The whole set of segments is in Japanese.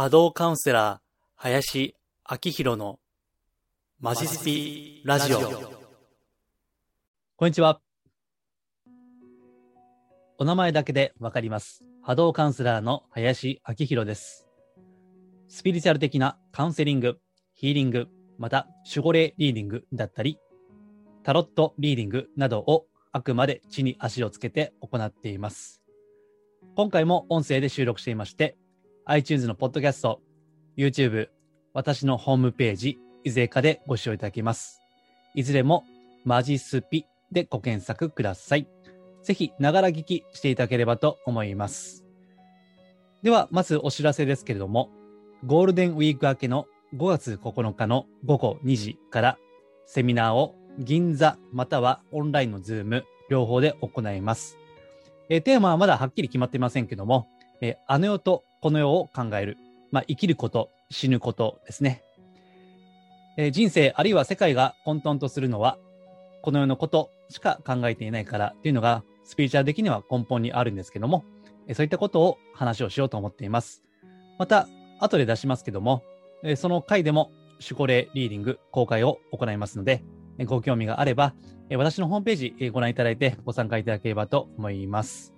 波動カウンセラー林明弘のマジスピラジオ。こんにちは。お名前だけでわかります。波動カウンセラーの林明弘です。スピリチュアル的なカウンセリング、ヒーリング、また守護霊リーディングだったりタロットリーディングなどをあくまで地に足をつけて行っています。今回も音声で収録していまして、 iTunes のポッドキャスト、 YouTube、 私のホームページいずれかでご視聴いただけます。いずれもマジスピでご検索ください。ぜひながら聞きしていただければと思います。ではまずお知らせですけれども、ゴールデンウィーク明けの5月9日の午後2時からセミナーを銀座またはオンラインの Zoom 両方で行います。テーマはまだはっきり決まっていませんけども、あの世とこの世を考える、生きること死ぬことですね。人生あるいは世界が混沌とするのはこの世のことしか考えていないからというのがスピリチュアル的には根本にあるんですけども、そういったことを話をしようと思っています。また後で出しますけども、その回でも守護霊リーディング公開を行いますので、ご興味があれば私のホームページご覧いただいてご参加いただければと思います。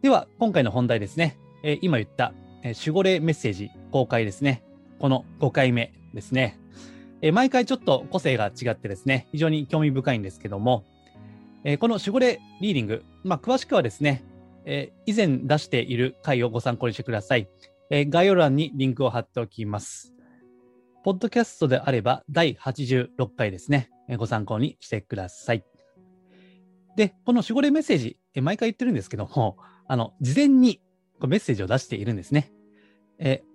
では今回の本題ですね。今言った守護霊メッセージ公開ですね、この5回目ですね。毎回ちょっと個性が違ってですね、非常に興味深いんですけども、この守護霊リーディング、詳しくはですね、以前出している回をご参考にしてください。概要欄にリンクを貼っておきます。ポッドキャストであれば第86回ですね、ご参考にしてください。で、この守護霊メッセージ、毎回言ってるんですけども、事前にメッセージを出しているんですね。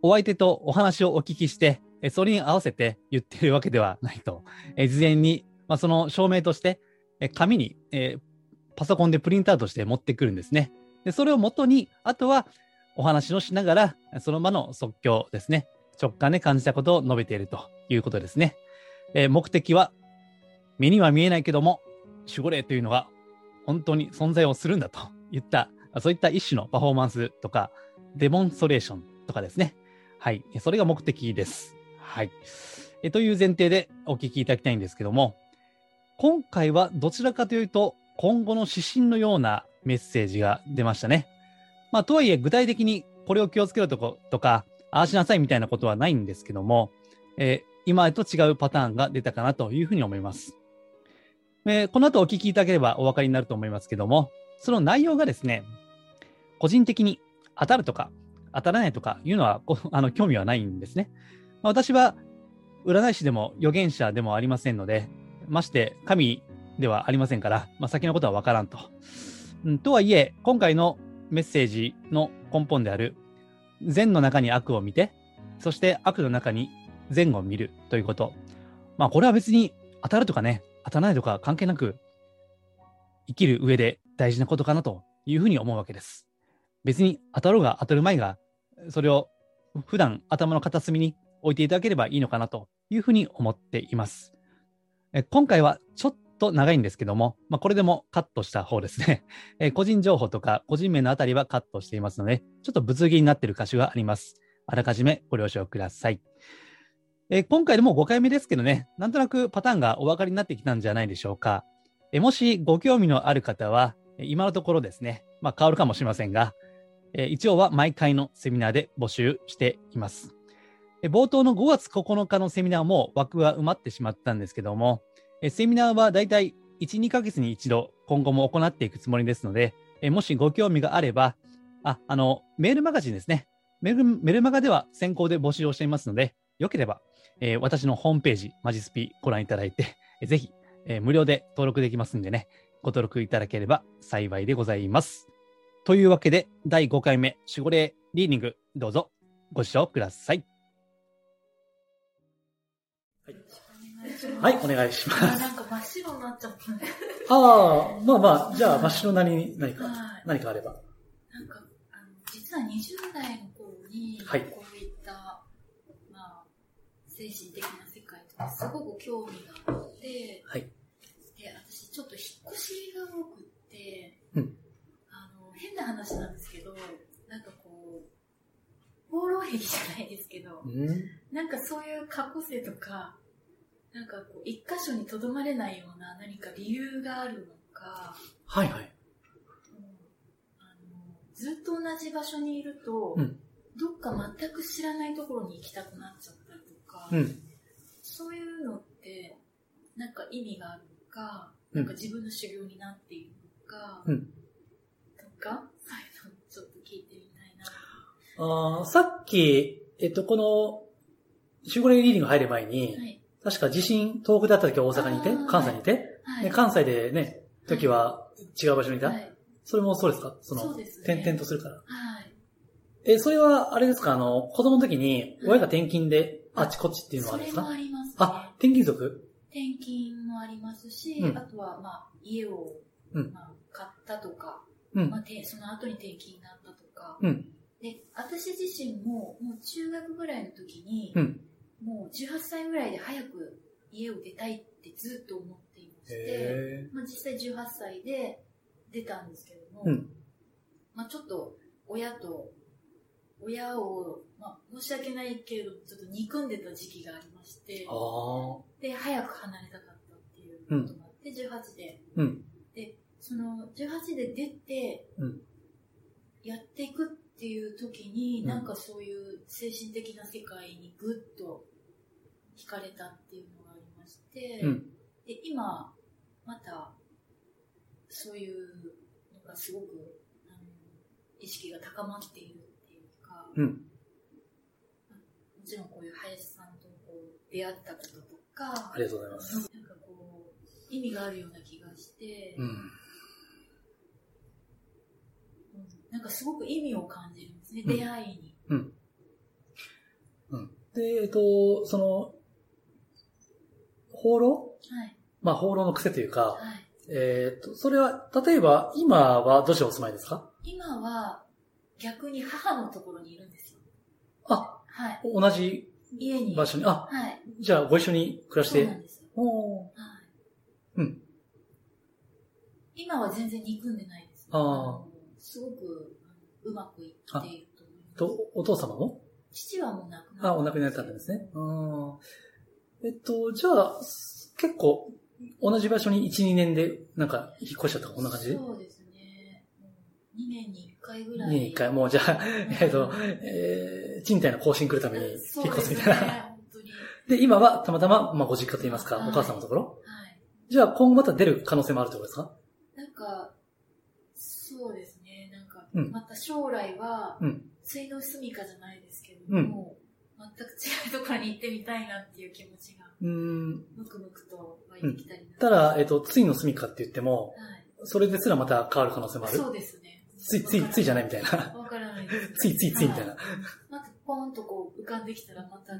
お相手とお話をお聞きして、それに合わせて言ってるわけではないと。事前に、その証明として、紙に、パソコンでプリントアウトして持ってくるんですね。で、それを元に、あとはお話をしながら、その場の即興ですね、直感で感じたことを述べているということですね。目的は、目には見えないけども、守護霊というのが本当に存在をするんだといった、そういった一種のパフォーマンスとか、デモンストレーションとかですね。はい。それが目的です。はい。という前提でお聞きいただきたいんですけども、今回はどちらかというと、今後の指針のようなメッセージが出ましたね。とはいえ、具体的にこれを気をつけるとことか、ああしなさいみたいなことはないんですけども、今と違うパターンが出たかなというふうに思います。この後お聞きいただければお分かりになると思いますけども、その内容がですね、個人的に当たるとか当たらないとかいうのは興味はないんですね。私は占い師でも預言者でもありませんので、まして神ではありませんから、先のことは分からんと。とはいえ、今回のメッセージの根本である善の中に悪を見て、そして悪の中に善を見るということ。これは別に当たるとかね、当たらないとか関係なく、生きる上で大事なことかなというふうに思うわけです。別に当たろうが当たるまいが、それを普段頭の片隅に置いていただければいいのかなというふうに思っています。今回はちょっと長いんですけども、これでもカットした方ですね。個人情報とか個人名のあたりはカットしていますので、ちょっとぶつ切りになっている箇所があります。あらかじめご了承ください。今回でも5回目ですけどね、なんとなくパターンがお分かりになってきたんじゃないでしょうか。もしご興味のある方は、今のところですね、変わるかもしれませんが、一応は毎回のセミナーで募集しています。冒頭の5月9日のセミナーも枠は埋まってしまったんですけども、セミナーはだいたい 1,2 ヶ月に一度今後も行っていくつもりですので、もしご興味があれば、メールマガジンですね。メルマガでは先行で募集をしていますので、よければ、私のホームページマジスピご覧いただいて、ぜひ、無料で登録できますんでね、ご登録いただければ幸いでございます。というわけで、第5回目、守護霊リーディング、どうぞご視聴ください。はい、お願いします。なんか真っ白になっちゃったね。じゃあ真っ白なりに何かあれば。なんか、実は20代の頃に、こういった、精神的な世界とか、すごく興味があって、で、私、ちょっと引っ越しが多くって、変な話なんですけど、なんかこう、放浪癖じゃないですけど、なんかそういう過去性とか、なんかこう一箇所にとどまれないような何か理由があるのか、はいはい、ずっと同じ場所にいると、どっか全く知らないところに行きたくなっちゃったりとか、そういうのってなんか意味があるのか、なんか自分の修行になっているのか、とか、そういうのちょっと聞いてみたいな。さっき、この週5年リーディング入る前に、はい、確か地震、東北だった時は大阪にいて、関西にいて、はい、で関西でね、時は違う場所にいた、はい、それもそうですか？その、そうですね、転々とするから。はい。それは、あれですか、子供の時に、親が転勤で、あっちこっちっていうのはあるんですか？それもあります、ね。あ、転勤族？転勤もありますし、あとは、まあ、家を、まあ、買ったとか、まあ、その後に転勤になったとか、で、私自身も、もう中学ぐらいの時に、もう18歳ぐらいで早く家を出たいってずっと思っていまして、まあ、実際18歳で出たんですけども、まあ、ちょっと親を、まあ、申し訳ないけどちょっと憎んでた時期がありまして、で早く離れたかったっていうことがあって、18で、でその18で出てやっていくっていう時に、なんかそういう精神的な世界にぐっと惹かれたっていうのがありまして、で今またそういうのがすごく意識が高まっているっていうか、もちろんこういう林さんとこう出会ったこととか、ありがとうございます。なんかこう意味があるような気がして。なんかすごく意味を感じるんですね、出会いに。で、その、放浪？はい。まあ、放浪の癖というか、はい、それは、例えば、今はどちらお住まいですか？今は、逆に母のところにいるんですよ。あ、はい。同じ家に。場所に。あ、はい。じゃあ、ご一緒に暮らして。そうなんですよ。はい。今は全然憎んでないです。ああ。すごくうまくいっていると思います。と、お父様も？父はもう亡くなった。あ、お亡くなりになったんですね。じゃあ、結構、同じ場所に1、2年で、なんか、引っ越しちゃったか、こんな感じで？そうですね。2年に1回ぐらい。2年に1回、もうじゃあ、賃貸の更新来るために、引っ越すみたいな。そうですね、本当に。で、今は、たまたま、まあ、ご実家と言いますか、はい、お母様のところ？はい。じゃあ、今後また出る可能性もあるってことですか？なんか、そうですね。また将来は、終の住みかじゃないですけども、全く違うところに行ってみたいなっていう気持ちが、むくむくと湧いてきたりな。ただ、終の住みかって言っても、それですらまた変わる可能性もある。そうですね。ついじゃないみたいな。わからないです。ついみたいな。またポンとこう浮かんできたら、また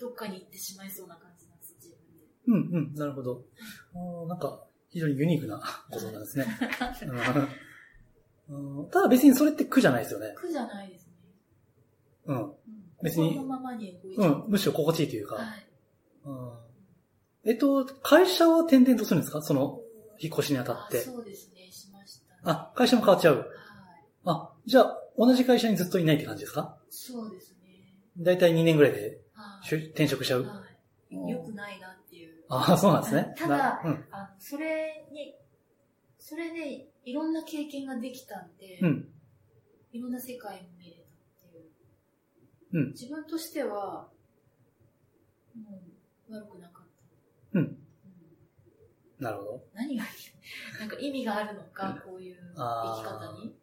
どっかに行ってしまいそうな感じなんです、自分で。なるほど。なんか、非常にユニークなご相談ですね。ただ別にそれって苦じゃないですよね。苦じゃないですね。別に。このままに動いてる。むしろ心地いいというか。はい。会社は転々とするんですか？その、引っ越しにあたって。そうですね、しましたね。あ、会社も変わっちゃう。はい。あ、じゃあ、同じ会社にずっといないって感じですか？そうですね。だいたい2年ぐらいで、転職しちゃう。はい。良くないなっていう。あ、そうなんですね。ただ、それで、いろんな経験ができたんで、いろんな世界も見れたっていう。自分としては、もう悪くなかった。なるほど。何がなんか意味があるのか、こういう生き方に。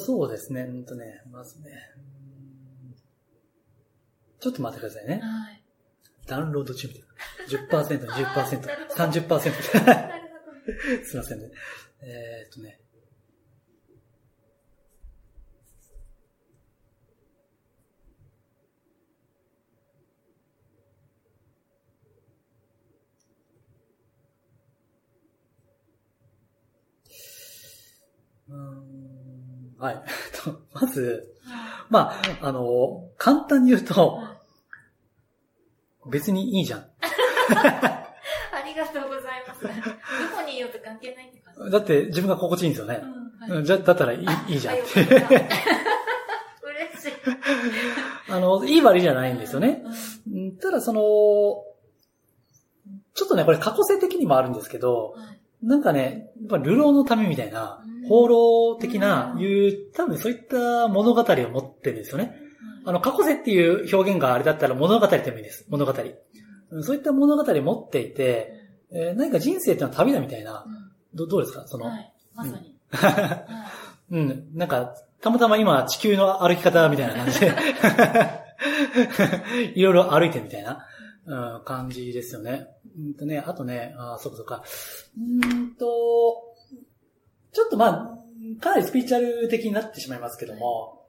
そうですね。まずね。ちょっと待ってくださいね。はい。ダウンロード中みたいな。10%、20%、30%。すいませんね。はい。まず、まあ、簡単に言うと、別にいいじゃん。ありがとうございます。どこにいようと関係ないって感じ。だって自分が心地いいんですよね。だったらいいじゃん。嬉いい悪いじゃないんですよね。ただちょっとね、これ過去性的にもあるんですけど、なんかね、やっぱ流浪のためみたいな、放浪的な、多分そういった物語を持ってるんですよね。過去性っていう表現があれだったら物語でもいいです。物語。そういった物語を持っていて、何か人生ってのは旅だみたいな、どうですかはい、まさに。うん、なんか、たまたま今地球の歩き方みたいな感じで、いろいろ歩いてみたいな。感じですよね。あとね、そうかそうか。ちょっとかなりスピリチュアル的になってしまいますけども、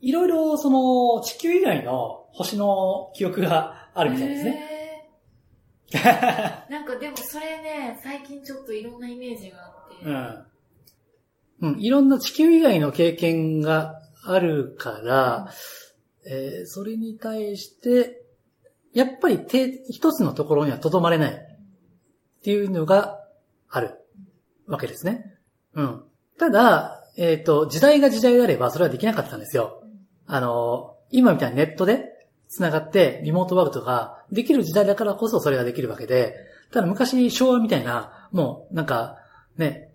いろいろ地球以外の星の記憶があるみたいですね。なんかでもそれね、最近ちょっといろんなイメージがあって。うん。いろんな地球以外の経験があるから、それに対して、やっぱり一つのところには留まれないっていうのがあるわけですね。うん。ただ、時代が時代であればそれはできなかったんですよ。今みたいにネットで繋がってリモートワークとかできる時代だからこそそれができるわけで、ただ昔昭和みたいな、もうなんかね、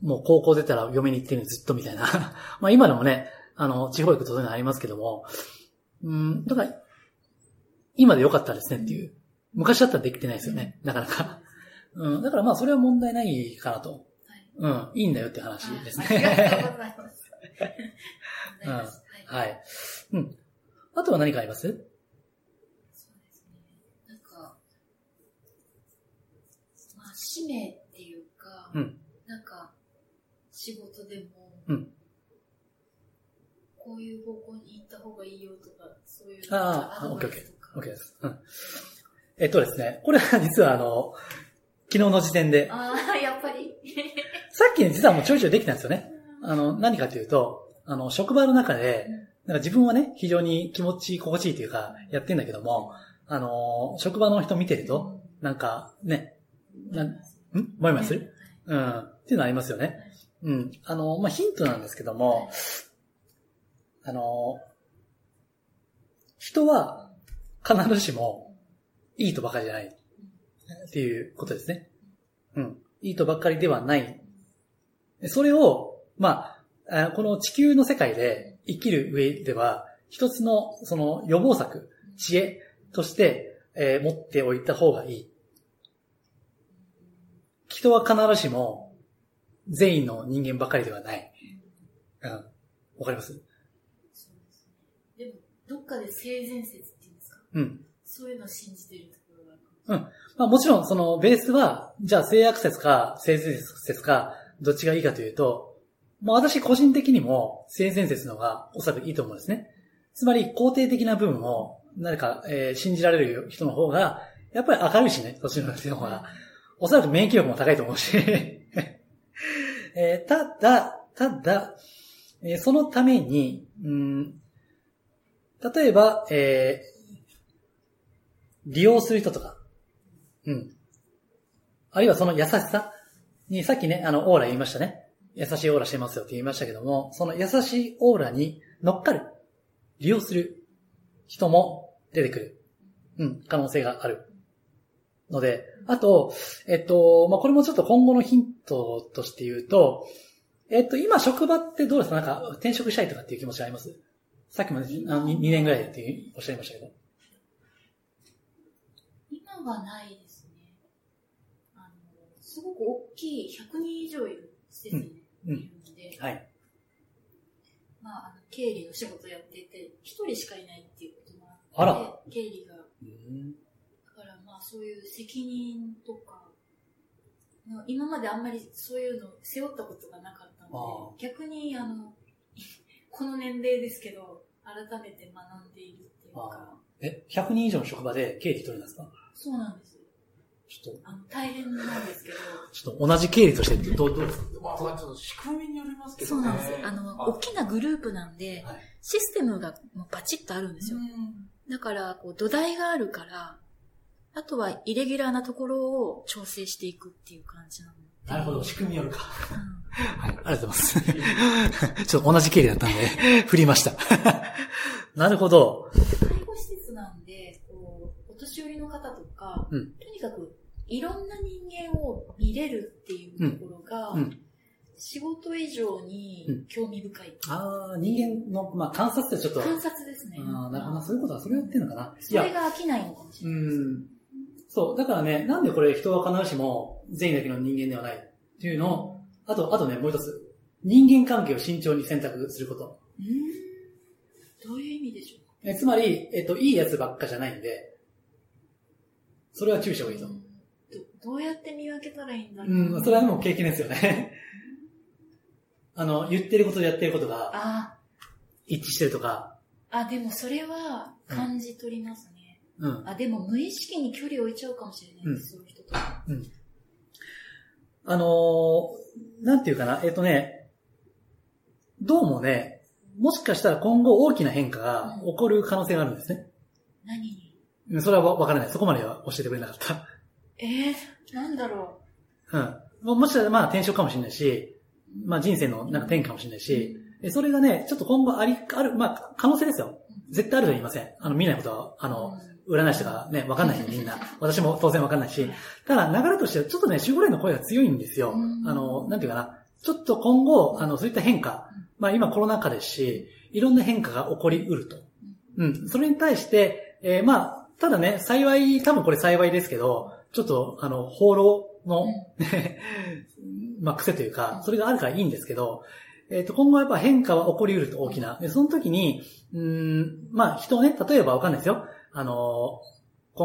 もう高校出たら嫁に行ってるのずっとみたいな。まあ今でもね、地方行くとそういうのありますけども、だから、今で良かったですねっていう。昔だったらできてないですよね、なかなか。だからそれは問題ないかなと。はい、いいんだよって話ですね。ありがとうございます。はい。あとは何かあります？そうですね。なんか、使命っていうか、なんか、仕事でも、こういう方向に行った方がいいよとか、そういうのがあるんですか？オッケーです。ですね、これは実は昨日の時点で。ああ、やっぱり。さっき実はもうちょいちょいできたんですよね。何かというと、職場の中で、なんか自分はね、非常に気持ち心地いいというか、やってんだけども、職場の人見てると、なんかね、もやもやする？っていうのありますよね。ヒントなんですけども、人は必ずしもいいとばかりじゃないっていうことですね。いいとばかりではない。それを、この地球の世界で生きる上では、一つの予防策、知恵として、持っておいた方がいい。人は必ずしも善意の人間ばかりではない。わかります？どっかで性善説って言うんですか？そういうのを信じてるところがある。もちろん、ベースは、じゃあ性悪説か、性善説か、どっちがいいかというと、私個人的にも、性善説の方がおそらくいいと思うんですね。つまり、肯定的な部分を、何か、信じられる人の方が、やっぱり明るいしね、そっちの人の方が。おそらく免疫力も高いと思うし。ただ、そのために、例えば、利用する人とか、あるいはその優しさに、さっきね、オーラ言いましたね。優しいオーラしてますよって言いましたけども、その優しいオーラに乗っかる、利用する人も出てくる。可能性がある。ので、あと、これもちょっと今後のヒントとして言うと、今職場ってどうですか？なんか転職したいとかっていう気持ちあります？さっきも2年ぐらいでっておっしゃいましたけど。今はないですね。すごく大きい100人以上いる施設にいるので、はい。経理の仕事やってて、1人しかいないっていうこともあって、経理が。だからそういう責任とか、今まであんまりそういうのを背負ったことがなかったので、逆にこの年齢ですけど、改めて学んでいるっていうか。100人以上の職場で経理取るんですか？そうなんです。ちょっと。大変なんですけど。ちょっと同じ経理としてどうですか？ちょっと仕組みによりますけど。そうなんですよ。大きなグループなんで、システムがバチッとあるんですよ。だから、土台があるから、あとはイレギュラーなところを調整していくっていう感じなので。なるほど、仕組みによるか。はい、ありがとうございます。ちょっと同じ経理だったんで、振りました。なるほど。介護施設なんで、お年寄りの方とか、うん、とにかくいろんな人間を見れるっていうところが、うんうん、仕事以上に興味深い。うん、ああ、人間の、まあ観察ってちょっと。観察ですね。ああ、なるほど。そういうことは、それをやってるのかな。それが飽きないのかもしれないです。うん。そう。だからね、なんでこれ人は必ずしも善意だけの人間ではないっていうのを、あとね、もう一つ。人間関係を慎重に選択すること。どういう意味でしょうか？つまり、いいやつばっかじゃないんで、それは注意した方がいいと。どうやって見分けたらいいんだろう？それはもう経験ですよね。言ってることとやってることが、一致してるとか。あ、でもそれは感じ取りますね。うん。あ、でも無意識に距離を置いちゃうかもしれないです、そういう人と。うん。なんていうかな、ね、どうもね、もしかしたら今後大きな変化が起こる可能性があるんですね。何？それはわからない。そこまでは教えてくれなかった。なんだろう。うん。もしかしたら、まあ、転職かもしれないし、まあ、人生のなんか転換かもしれないし、それがね、ちょっと今後ある、まあ、可能性ですよ。絶対あるとは言いません。見ないことは、占い師とかね、わかんないし、みんな。私も当然わかんないし。ただ、流れとしては、ちょっとね、守護霊の声が強いんですよ。なんていうかな。ちょっと今後、そういった変化。まあ、今コロナ禍ですし、いろんな変化が起こりうると。うん。それに対して、まあ、ただね、幸い、多分これ幸いですけど、ちょっと、放浪の、まあ、癖というか、それがあるからいいんですけど、今後やっぱ変化は起こりうると、大きな。その時に、まあ、人をね、例えばわかんないですよ。今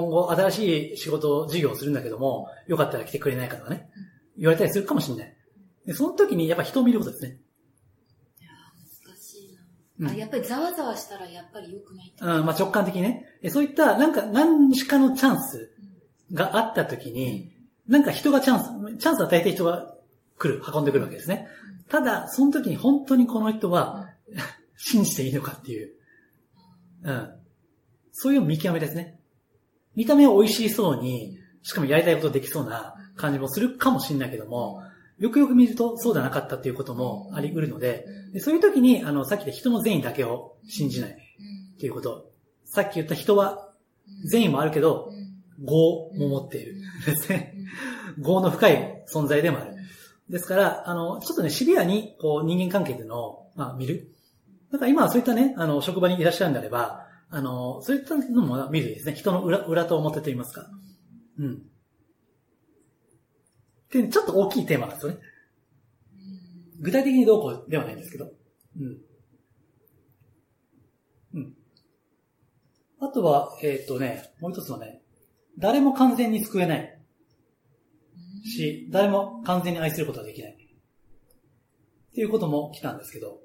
後新しい仕事、事業をするんだけども、よかったら来てくれないかとかね、言われたりするかもしれない。で、その時にやっぱ人を見ることですね。いやー、難しいな、やっぱりざわざわしたらやっぱり良くないって。まあ直感的にね。そういった、なんか何しかのチャンスがあった時に、なんか人がチャンスを与えて人が来る、運んでくるわけですね。ただ、その時に本当にこの人は信じていいのかっていう。うん。そういう見極めですね。見た目は美味しそうに、しかもやりたいことできそうな感じもするかもしれないけども、よくよく見るとそうじゃなかったっていうこともあり得るので、そういう時に、さっきで人の善意だけを信じないっていうこと。さっき言った人は善意もあるけど、業も持っている。ですね。業の深い存在でもある。ですから、ちょっとね、シビアに、人間関係というのを、まあ、見る。だから今はそういったね、職場にいらっしゃるんであれば、そういったのも見るですね。人の裏と表と言いますか。うん。で、ちょっと大きいテーマなんですよね。具体的にどうこうではないんですけど。うん。あとは、もう一つはね、誰も完全に救えない。し、誰も完全に愛することはできない。っていうことも来たんですけど。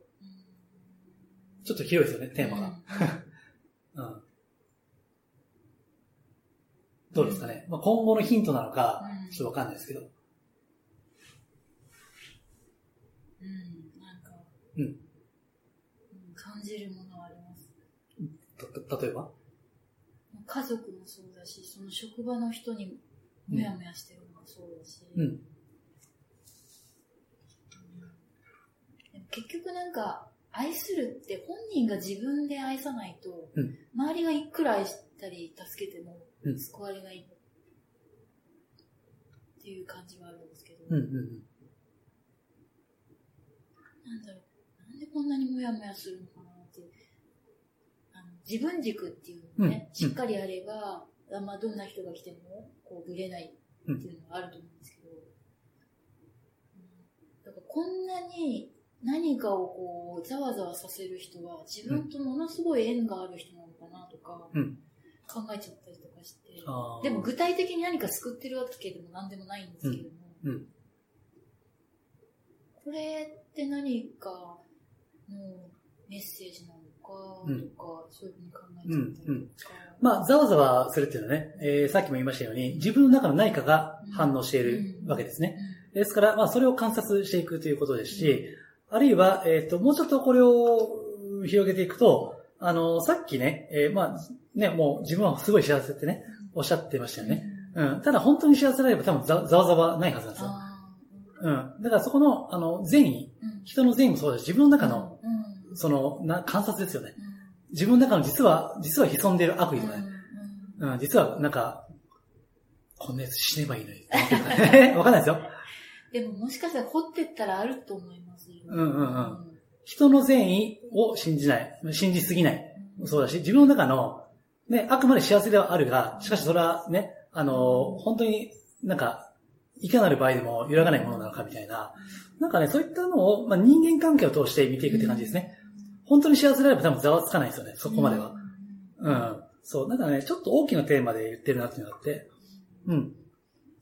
ちょっと広いですよね、テーマが。うん、どうですかね、まあ、今後のヒントなのか、ちょっとわかんないですけど。なんか、感じるものはあります。例えば家族もそうだし、その職場の人にもやもやしてるのもそうだし。結局なんか、愛するって本人が自分で愛さないと、周りがいくら愛したり助けても救われないっていう感じはあるんですけど、なんだろう、なんでこんなにモヤモヤするのかなって、自分軸っていうのね、しっかりあれば、まあどんな人が来てもぶれないっていうのがあると思うんですけど、だからこんなに何かをざわざわさせる人は自分とものすごい縁がある人なのかなとか考えちゃったりとかして、でも具体的に何か救ってるわけでも何でもないんですけれども、これって何かのメッセージなのかとか、そういうふうに考えちゃったりとか、まあざわざわするっていうのはね、さっきも言いましたように自分の中の何かが反応しているわけですね。ですからまあそれを観察していくということですし。あるいは、もうちょっとこれを広げていくと、さっきね、まあ、ね、もう自分はすごい幸せってね、おっしゃってましたよね。ただ本当に幸せであれば多分ざわざわないはずなんですよ。うん。だからそこの、善意、人の善意もそうだし、自分の中の、その観察ですよね。自分の中の実は潜んでいる悪意とかね。うん、実はなんか、こんなやつ死ねばいいのに。わかんないですよ。でももしかしたら掘ってったらあると思いますよ。うんうんうん。人の善意を信じない。信じすぎない。そうだし、自分の中の、ね、あくまで幸せではあるが、しかしそれはね、本当になんか、いかなる場合でも揺らがないものなのかみたいな。なんかね、そういったのを、まあ、人間関係を通して見ていくって感じですね。本当に幸せであれば多分ざわつかないですよね、そこまでは。うん。そう、なんかね、ちょっと大きなテーマで言ってるなっていうのがあって。うん。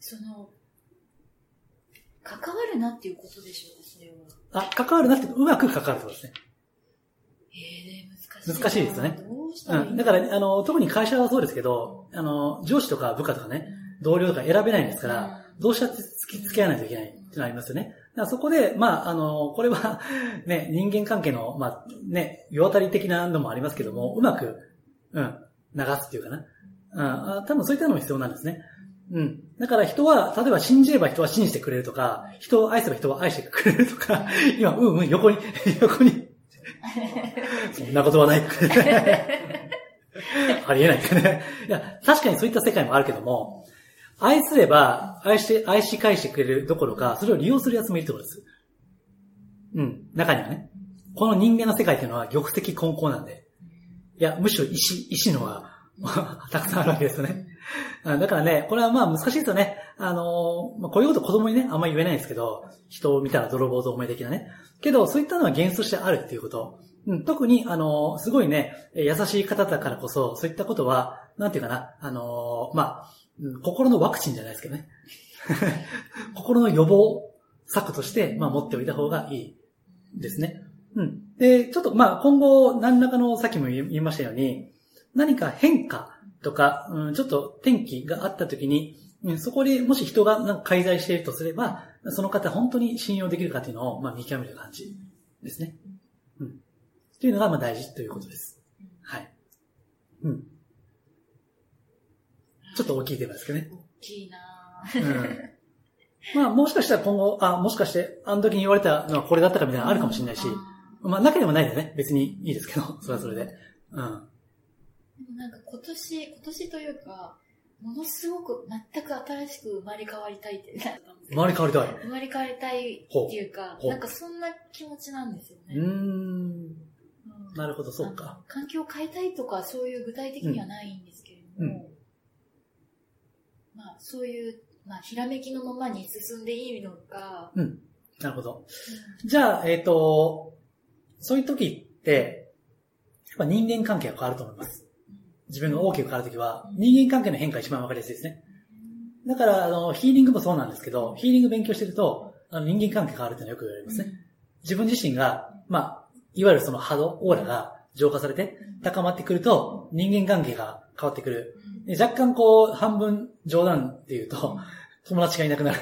その、関わるなっていうことでしょう、それは。あ、関わるなって、うまく関わるそうですね。難しいですよね。うん。だから、特に会社はそうですけど、上司とか部下とかね、同僚とか選べないんですから、どうしたって付き合わないといけないってなりますよね。だからそこで、まあ、これは、ね、人間関係の、まあ、ね、世渡り的なのもありますけども、うまく、うん、流すっていうかな。うん、多分そういったのも必要なんですね。うん。だから人は、例えば信じれば人は信じてくれるとか、人を愛せば人は愛してくれるとか、今、うんうん、横に。そんなことはない。ありえないかね。いや、確かにそういった世界もあるけども、愛すれば、愛し返してくれるどころか、それを利用する奴もいるってことです。うん、中にはね。この人間の世界っていうのは玉石混交なんで。いや、むしろ石の方がたくさんあるわけですよね。だからね、これはまあ難しいですよね。まあ、こういうこと子供にね、あんまり言えないんですけど、人を見たら泥棒と思い的なね。けど、そういったのは現実としてあるっていうこと。うん、特に、すごいね、優しい方だからこそ、そういったことは、なんていうかな、まあ、心のワクチンじゃないですけどね。心の予防策として、まあ、持っておいた方がいいですね。うん。で、ちょっと、まあ、今後、何らかの、さっきも言いましたように、何か変化とか、うん、ちょっと天気があった時に、うん、そこでもし人がなんか介在しているとすれば、その方本当に信用できるかというのを、まあ、見極める感じですね。うん。というのが、まあ、大事ということです。はい。うん。ちょっと大きいテーマですけどね。大きいなぁ。うん。まあ、もしかしたら今後、もしかして、あの時に言われたのはこれだったかみたいなのあるかもしれないし、まあ、なければないでね、別にいいですけど、それはそれで。うん。なんか今年というか、ものすごく全く新しく生まれ変わりたいってなったんですけど。生まれ変わりたいっていうか、なんかそんな気持ちなんですよね。なるほど、そうか。環境を変えたいとか、そういう具体的にはないんですけれども、うん、まあそういう、まあひらめきのままに進んでいいのか。うん。なるほど。じゃあ、そういう時って、やっぱ人間関係が変わると思います。自分が大きく変わるときは、人間関係の変化が一番わかりやすいですね。だから、ヒーリングもそうなんですけど、ヒーリング勉強してると、人間関係変わるってのはよく言われますね。自分自身が、まあ、いわゆるその波動、オーラが浄化されて、高まってくると、人間関係が変わってくる。で若干こう、半分冗談って言うと、友達がいなくなる。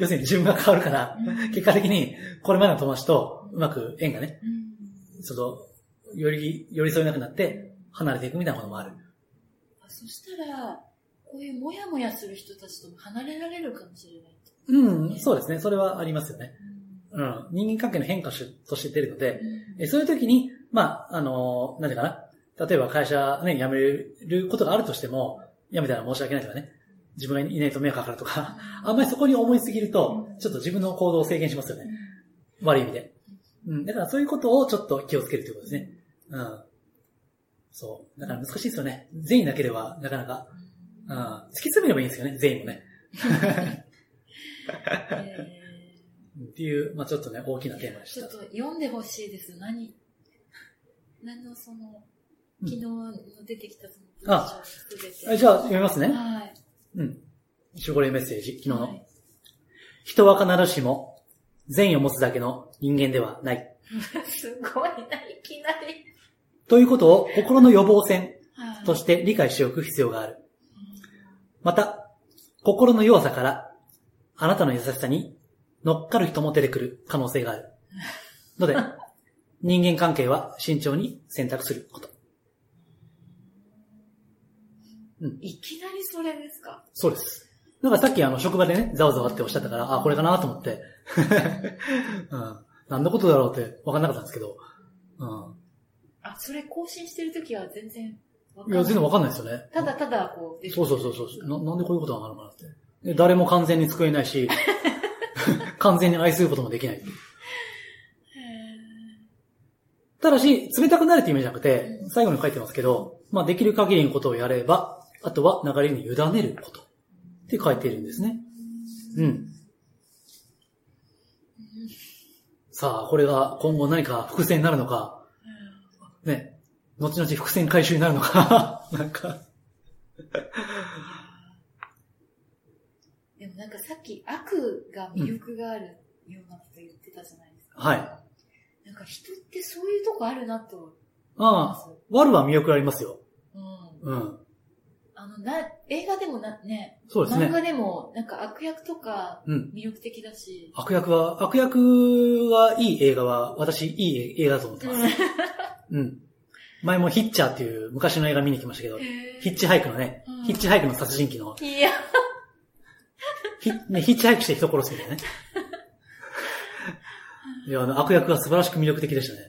要するに自分が変わるから、結果的に、これまでの友達とうまく縁がね、ちょっと、寄り添えなくなって、離れていくみたいなものもある。そしたら、こういうモヤモヤする人たちとも離れられるかもしれないって、ね。うん、そうですね。それはありますよね。うん。人間関係の変化として出るので、そういう時に、まあ、なんていうかな。例えば会社ね、辞めることがあるとしても、辞めたら申し訳ないとかね。自分がいないと迷惑かかるとか、あんまりそこに思いすぎると、ちょっと自分の行動を制限しますよね。悪い意味で。うん。だからそういうことをちょっと気をつけるということですね。うん。そう。だから難しいですよね。善意だけでは、なかなか。うん。突き詰めればいいんですよね、善意もね。っていう、まぁ、あ、ちょっとね、大きなテーマでした。ちょっと読んでほしいです。何のその、昨日の出てきたその文章を全て。じゃあ、読みますね。はい。うん。守護霊メッセージ、昨日の。はい、人は必ずしも、善意を持つだけの人間ではない。すごいな、いきなり。ということを心の予防線として理解しておく必要がある。また、心の弱さからあなたの優しさに乗っかる人も出てくる可能性がある。ので、人間関係は慎重に選択すること。うん、いきなりそれですか？そうです。なんかさっき職場でね、ざわざわっておっしゃったから、あ、これかなと思って。うん。何のことだろうって分かんなかったんですけど。うん。あ、それ更新してるときは全然分かんない。いや、全然分かんないですよね。ただただこう。そうそうそうそう。なんでこういうことがあるのかなって。誰も完全に救えないし、完全に愛することもできない。ただし、冷たくなるって意味じゃなくて、最後に書いてますけど、まあ、できる限りのことをやれば、あとは流れに委ねること。って書いているんですね。うん。さあ、これが今後何か伏線になるのか、ね、後々伏線回収になるのか、なんか。でもなんかさっき悪が魅力があるようなこと言ってたじゃないですか。はい。なんか人ってそういうとこあるなと。ああ、悪は魅力ありますよ。うん。うん。映画でもね、そうですね。漫画でもなんか悪役とか魅力的だし。うん、悪役はいい映画は、私いい映画だと思ってます。うん。前もヒッチャーっていう昔の映画見に来ましたけど、ヒッチハイクのね、うん、ヒッチハイクの殺人鬼の。いや。ヒッチハイクして人殺すみたいなね。いや、悪役は素晴らしく魅力的でしたね。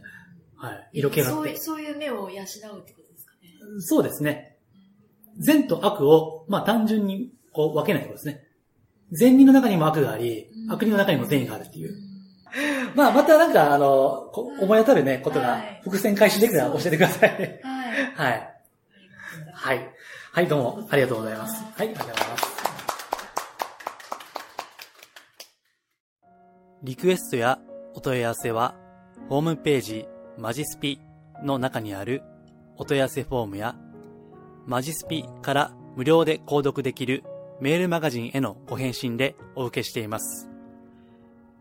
はい。色気があって。そういう目を養うってことですかね。そうですね。善と悪を、まあ単純にこう分けないところですね。善人の中にも悪があり、悪人の中にも善意があるっていう。まあまたなんか思い当たるね、ことが伏線回収できたら教えてください。はい。はい。はい。はい、どうもありがとうございます。はい、ありがとうございます。リクエストやお問い合わせは、ホームページマジスピの中にあるお問い合わせフォームや、マジスピから無料で購読できるメールマガジンへのご返信でお受けしています。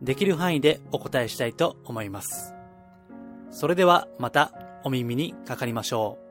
できる範囲でお答えしたいと思います。それではまたお耳にかかりましょう。